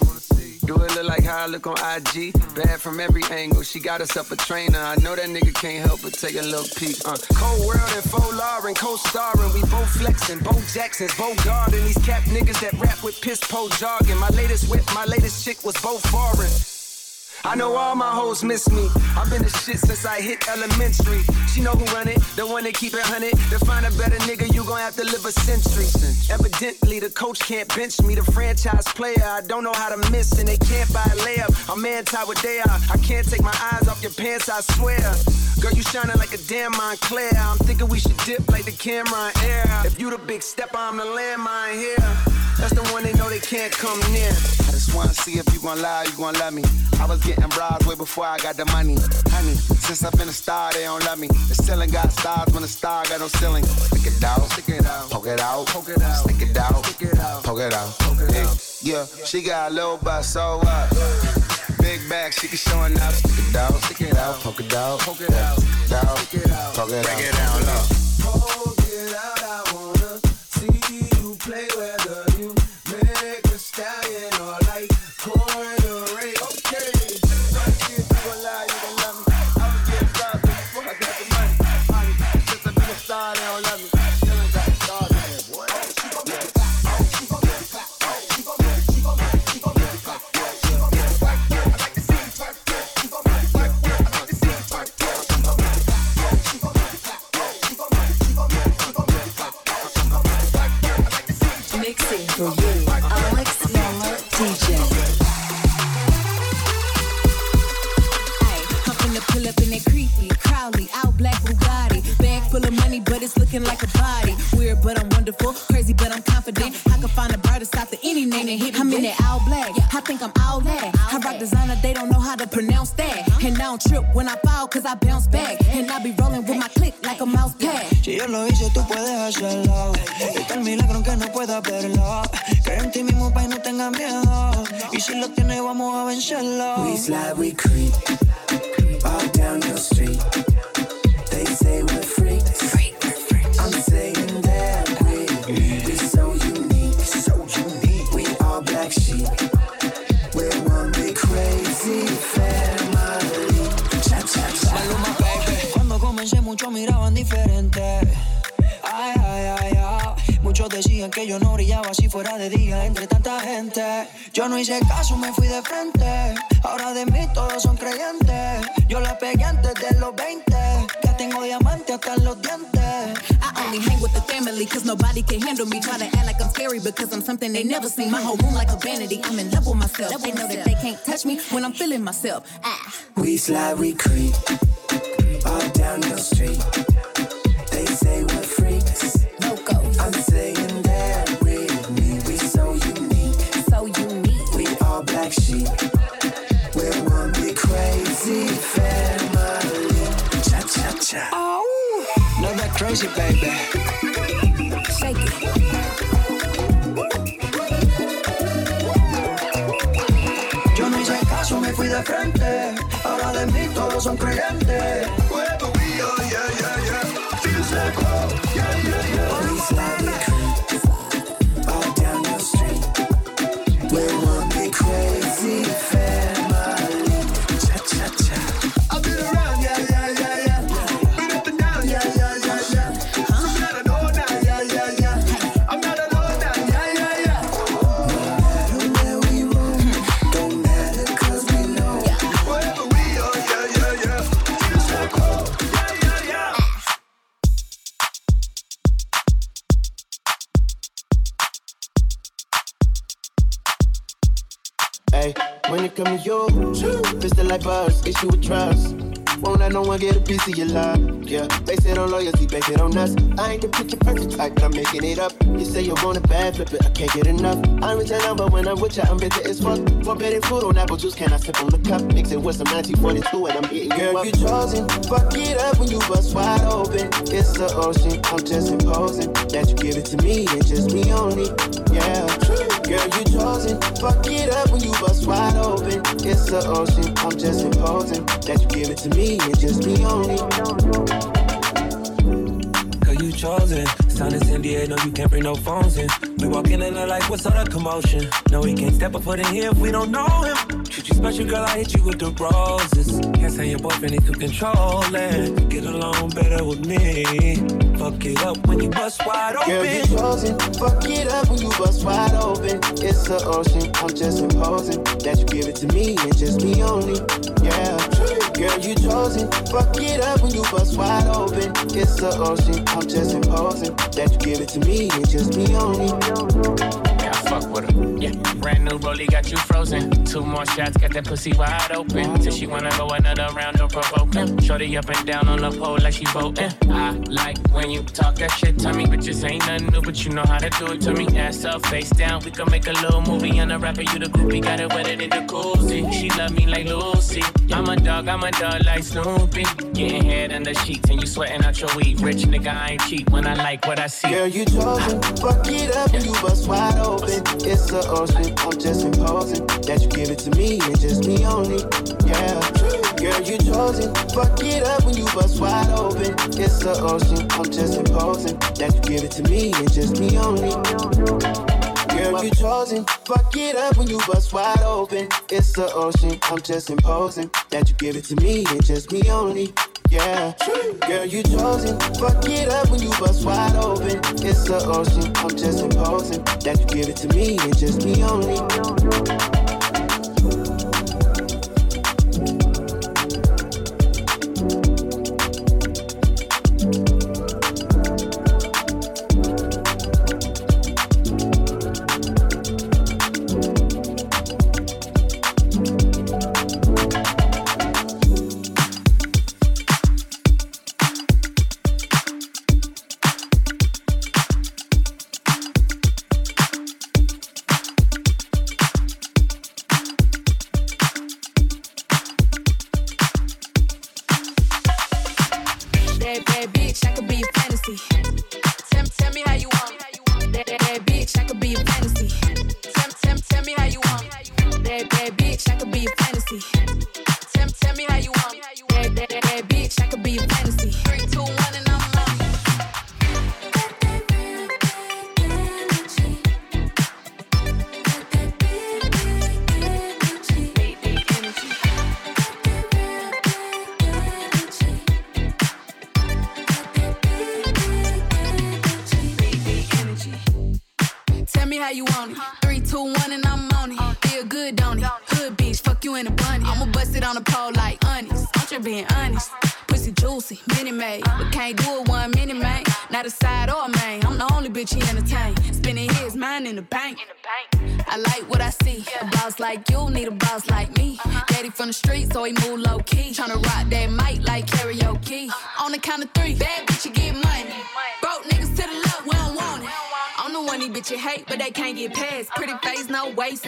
Do it look like how I look on IG? Bad from every angle. She got herself a trainer. I know that nigga can't help but take a little peek. Cold world and faux lauren, co-starring. We both flexing, Bo Jackson's, Bo Garden. These cap niggas that rap with piss po jargon. My latest whip, my latest chick was Bo foreign. I know all my hoes miss me. I've been the shit since I hit elementary. She know who run it, the one that keep it hunted. To find a better nigga, you gon' have to live a century. Evidently, the coach can't bench me. The franchise player, I don't know how to miss, and they can't buy a layup. I'm anti what they are. I can't take my eyes off your pants, I swear. Girl, you shining like a damn Montclair. I'm thinking we should dip like the camera in air. If you the big stepper, I'm the landmine here. That's the one they know they can't come near. I just wanna see if you gon' lie or you gon' love me. I was getting broads way before I got the money. Honey, since I've been a star, they don't love me. The ceiling got stars when the star got no ceiling. Stick it out, poke it out, stick it out, poke it out. Yeah, she got a little butt, so what? Big bag, she can show it out. Stick it out, poke it out, poke it out, poke it out, poke it out, break it down low. Poke it out, I wanna see you play whether you make a stallion or like corduroy. Okay, right here you a lie, you gon' love me. I was getting proud before I got the money. Since I been a star, they don't love me. Feeling like a star, man, boy. Mixing for you, Alex Molla DJ. Pull up in that creepy, Crowley, out black Bugatti. Bag full of money, but it's looking like a body. Weird, but I'm wonderful. Crazy, but I'm confident. I can find a brighter side to any name and hit me. I'm in that all black. I think I'm all that. I rock designer, they don't know how to pronounce that. And I don't trip when I fall, cause I bounce back. And I be rolling with my click like a mouse pad. Si yo lo hice, tú puedes hacerlo. Está el milagro que no pueda verlo. Cree en ti mismo, pa' y no tengas miedo. Y si lo tienes, vamos a vencerlo. We slide, we creep. All down your street. They say we're freaks. I'm saying that we're so unique. We all black sheep. We're one big crazy family. Chap, chap, chap. Maluma, baby. Cuando comencé muchos miraban diferente. Ay, ay, ay, ay. Muchos decían que yo no brillaba si fuera de día entre tanta gente. Yo no hice caso, me fui de frente. Ahora de mí todos son creyentes. Yo la pegué antes de los 20. Ya tengo diamante hasta los dientes. I only hang with the family cause nobody can handle me. Try to act like I'm scary because I'm something they never seen. My whole room like a vanity. I'm in love with myself. They know that they can't touch me when I'm feeling myself. Ah. We slide, we creep. All down your street. They say we're freaks. Loco. I'm saying that we so unique. So unique. We all black sheep. We're one big crazy family. Cha cha cha. Oh, no, that crazy baby. Shake it. Yo no hice caso, me fui de frente. Ahora de mí todos son creyentes. Puedo mío, yeah, yeah, yeah. Yeah, yeah, yeah. We slide, we creep, all down your street. We're one big crazy family. Cha cha cha. I've been around, yeah, yeah, yeah, yeah. Been up and down, yeah, yeah, yeah, yeah. I'm not alone now, yeah, yeah, yeah. I'm not alone now, yeah, yeah, yeah. No matter where we roam, don't matter 'cause we know. Wherever we are, yeah, yeah, yeah. Just like home, yeah, yeah, yeah. When it comes to you, pistol like bars, issue with trust. Won't let no one get a piece of your love, yeah. Base it on loyalty, base it on us. I ain't the picture perfect type, but I'm making it up. You say you want it bad, flip it, I can't get enough. I'm rich and number when I'm with ya, I'm bitter as fuck. One better food on apple juice, can I sip on the cup? Mix it with some 1942 and I'm eating you up. Girl, you chosen, fuck it up when you bust wide open. It's the ocean, I'm just imposing that you give it to me and just me only, yeah. Girl, you chosen, fuck it up when you bust wide open. It's the ocean, I'm just imposing that you give it to me and just me only. Girl, you chosen, Son in San Diego, you can't bring no phones in. We walk in and they're like, what's all the commotion? No, we can't step a foot in here if we don't know him. Treat you special, girl, I hit you with the roses. Can't say your boyfriend, he could control it. Get along better with me. Fuck it up when you bust wide open. Girl, you chosen. Fuck it up when you bust wide open. It's an ocean, I'm just imposing that you give it to me and just me only. Yeah, girl, you chosen. Fuck it up when you bust wide open. It's an ocean, I'm just imposing that you give it to me and just me only. Yeah, I fuck with her. Yeah, brand new Rollie got you frozen. Two more shots, got that pussy wide open. Till she wanna go another round, no provoking. Shorty up and down on the pole like she voting. I like when you talk that shit to me, bitches ain't nothing new, but you know how to do it to me. Ass up, face down, we can make a little movie on a rapper. You the groupie, got it wetted in the coolsie. She love me like Lucy. I'm a dog like Snoopy. Getting head under sheets and you sweating out your weed. Rich nigga, I ain't cheap when I like what I see. Girl, you chosen, fuck it up and you bust wide open. It's an ocean, I'm just imposing that you give it to me and just me only. Yeah, girl, you chosen, fuck it up when you bust wide open. It's an ocean, I'm just imposing that you give it to me and just me only. Girl, you chosen, fuck it up when you bust wide open. It's the ocean, I'm just imposing that you give it to me and just me only. Yeah, girl, you chosen, fuck it up when you bust wide open. It's the ocean, I'm just imposing that you give it to me and just me only.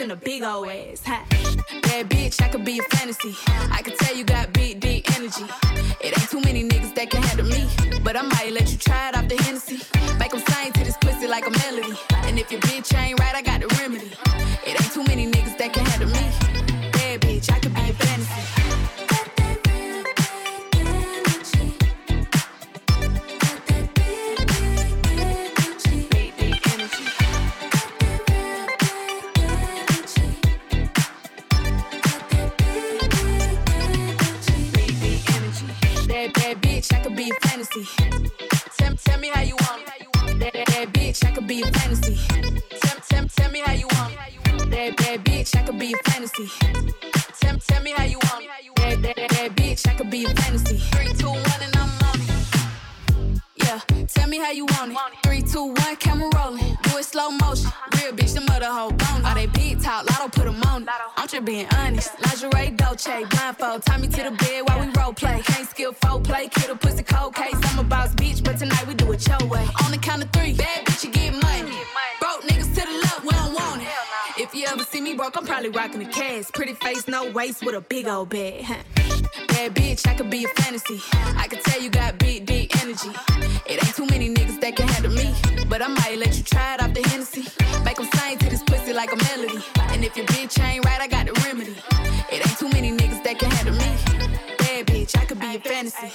And a big ol' ass, huh? Bad bitch, I could be a fantasy. I could tell you got big, big energy. It ain't too many niggas that can handle me, but I might let you try it off the Hennessy. Make them sing to this pussy like a melody. And if your bitch ain't right, I got the remedy. It ain't too many niggas that can handle me. Bad bitch, I could be a fantasy. Tell me how you want it. That bitch, I could be a fantasy. Tell me how you want it. That bitch, I could be a fantasy. Tell me how you want it. That bitch, I could be a fantasy. 3, 2, 1, and I'm on it. Yeah, tell me how you want it. 3, 2, 1, camera rolling. Do it slow motion. Real bitch, the mother hoe bone. All they big talk, Lotto put them on it. I'm just being honest. Lingerie, Dolce, blindfold. Tie me to the bed while we role play. Can't skill folk play, kill the pussy cold case. I'm a boss bitch, but tonight we do it your way. On the count of 3, bad bitch, you get money. Broke niggas to the left, we don't want it. If you ever see me broke, I'm probably rocking a cast. Pretty face, no waist, with a big old bag. Bad bitch, I could be a fantasy. I could tell you got big, deep energy. It ain't too many niggas that can handle me, but I might let you try it off the Hennessy. Make them sing to this pussy like a melody. And if your bitch ain't right, I got the remedy. It ain't too many niggas that can handle me. Bad bitch, I could be a fantasy.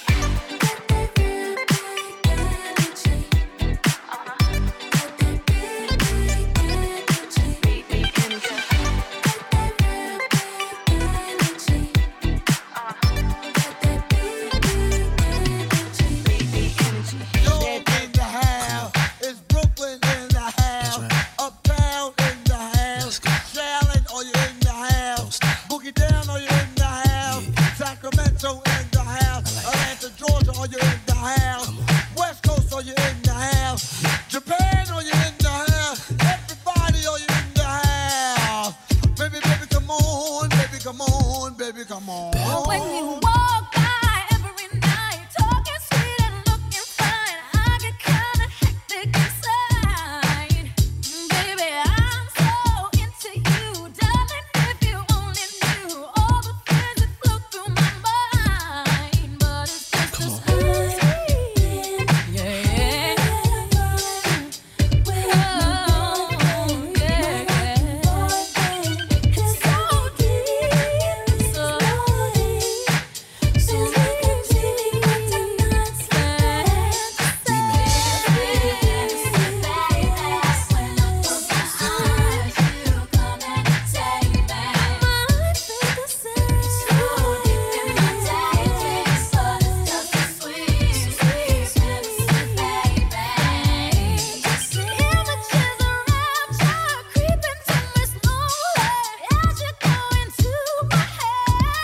Metro in the house. Atlanta, Georgia, are you in the house? West Coast, are you in the house? Japan, are you in the house? Everybody, are you in the house? Baby, baby, come on. Baby, come on. Baby, come on. When you walk by every night, talking sweet and looking fine, I get kind of hectic inside. Baby, I'm so into you. Darling, if you only knew all the things that flew through my mind. But it's just a sweet. Yeah. Oh, yeah. It's so deep. So She's looking deep, but you're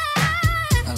not I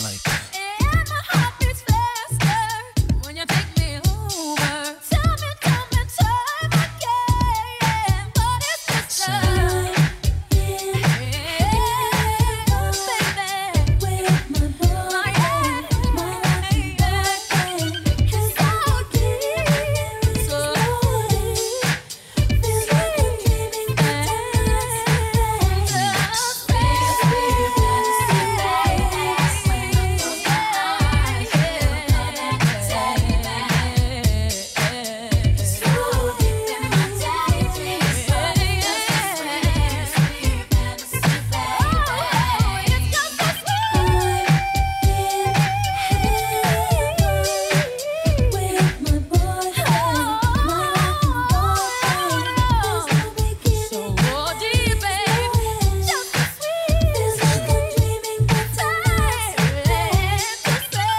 like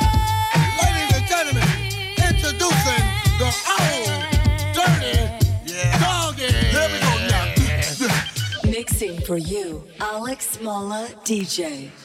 that. Ladies and gentlemen, introducing the old dirty doggy. Here we go now. Mixing for you, Alex Molla DJ.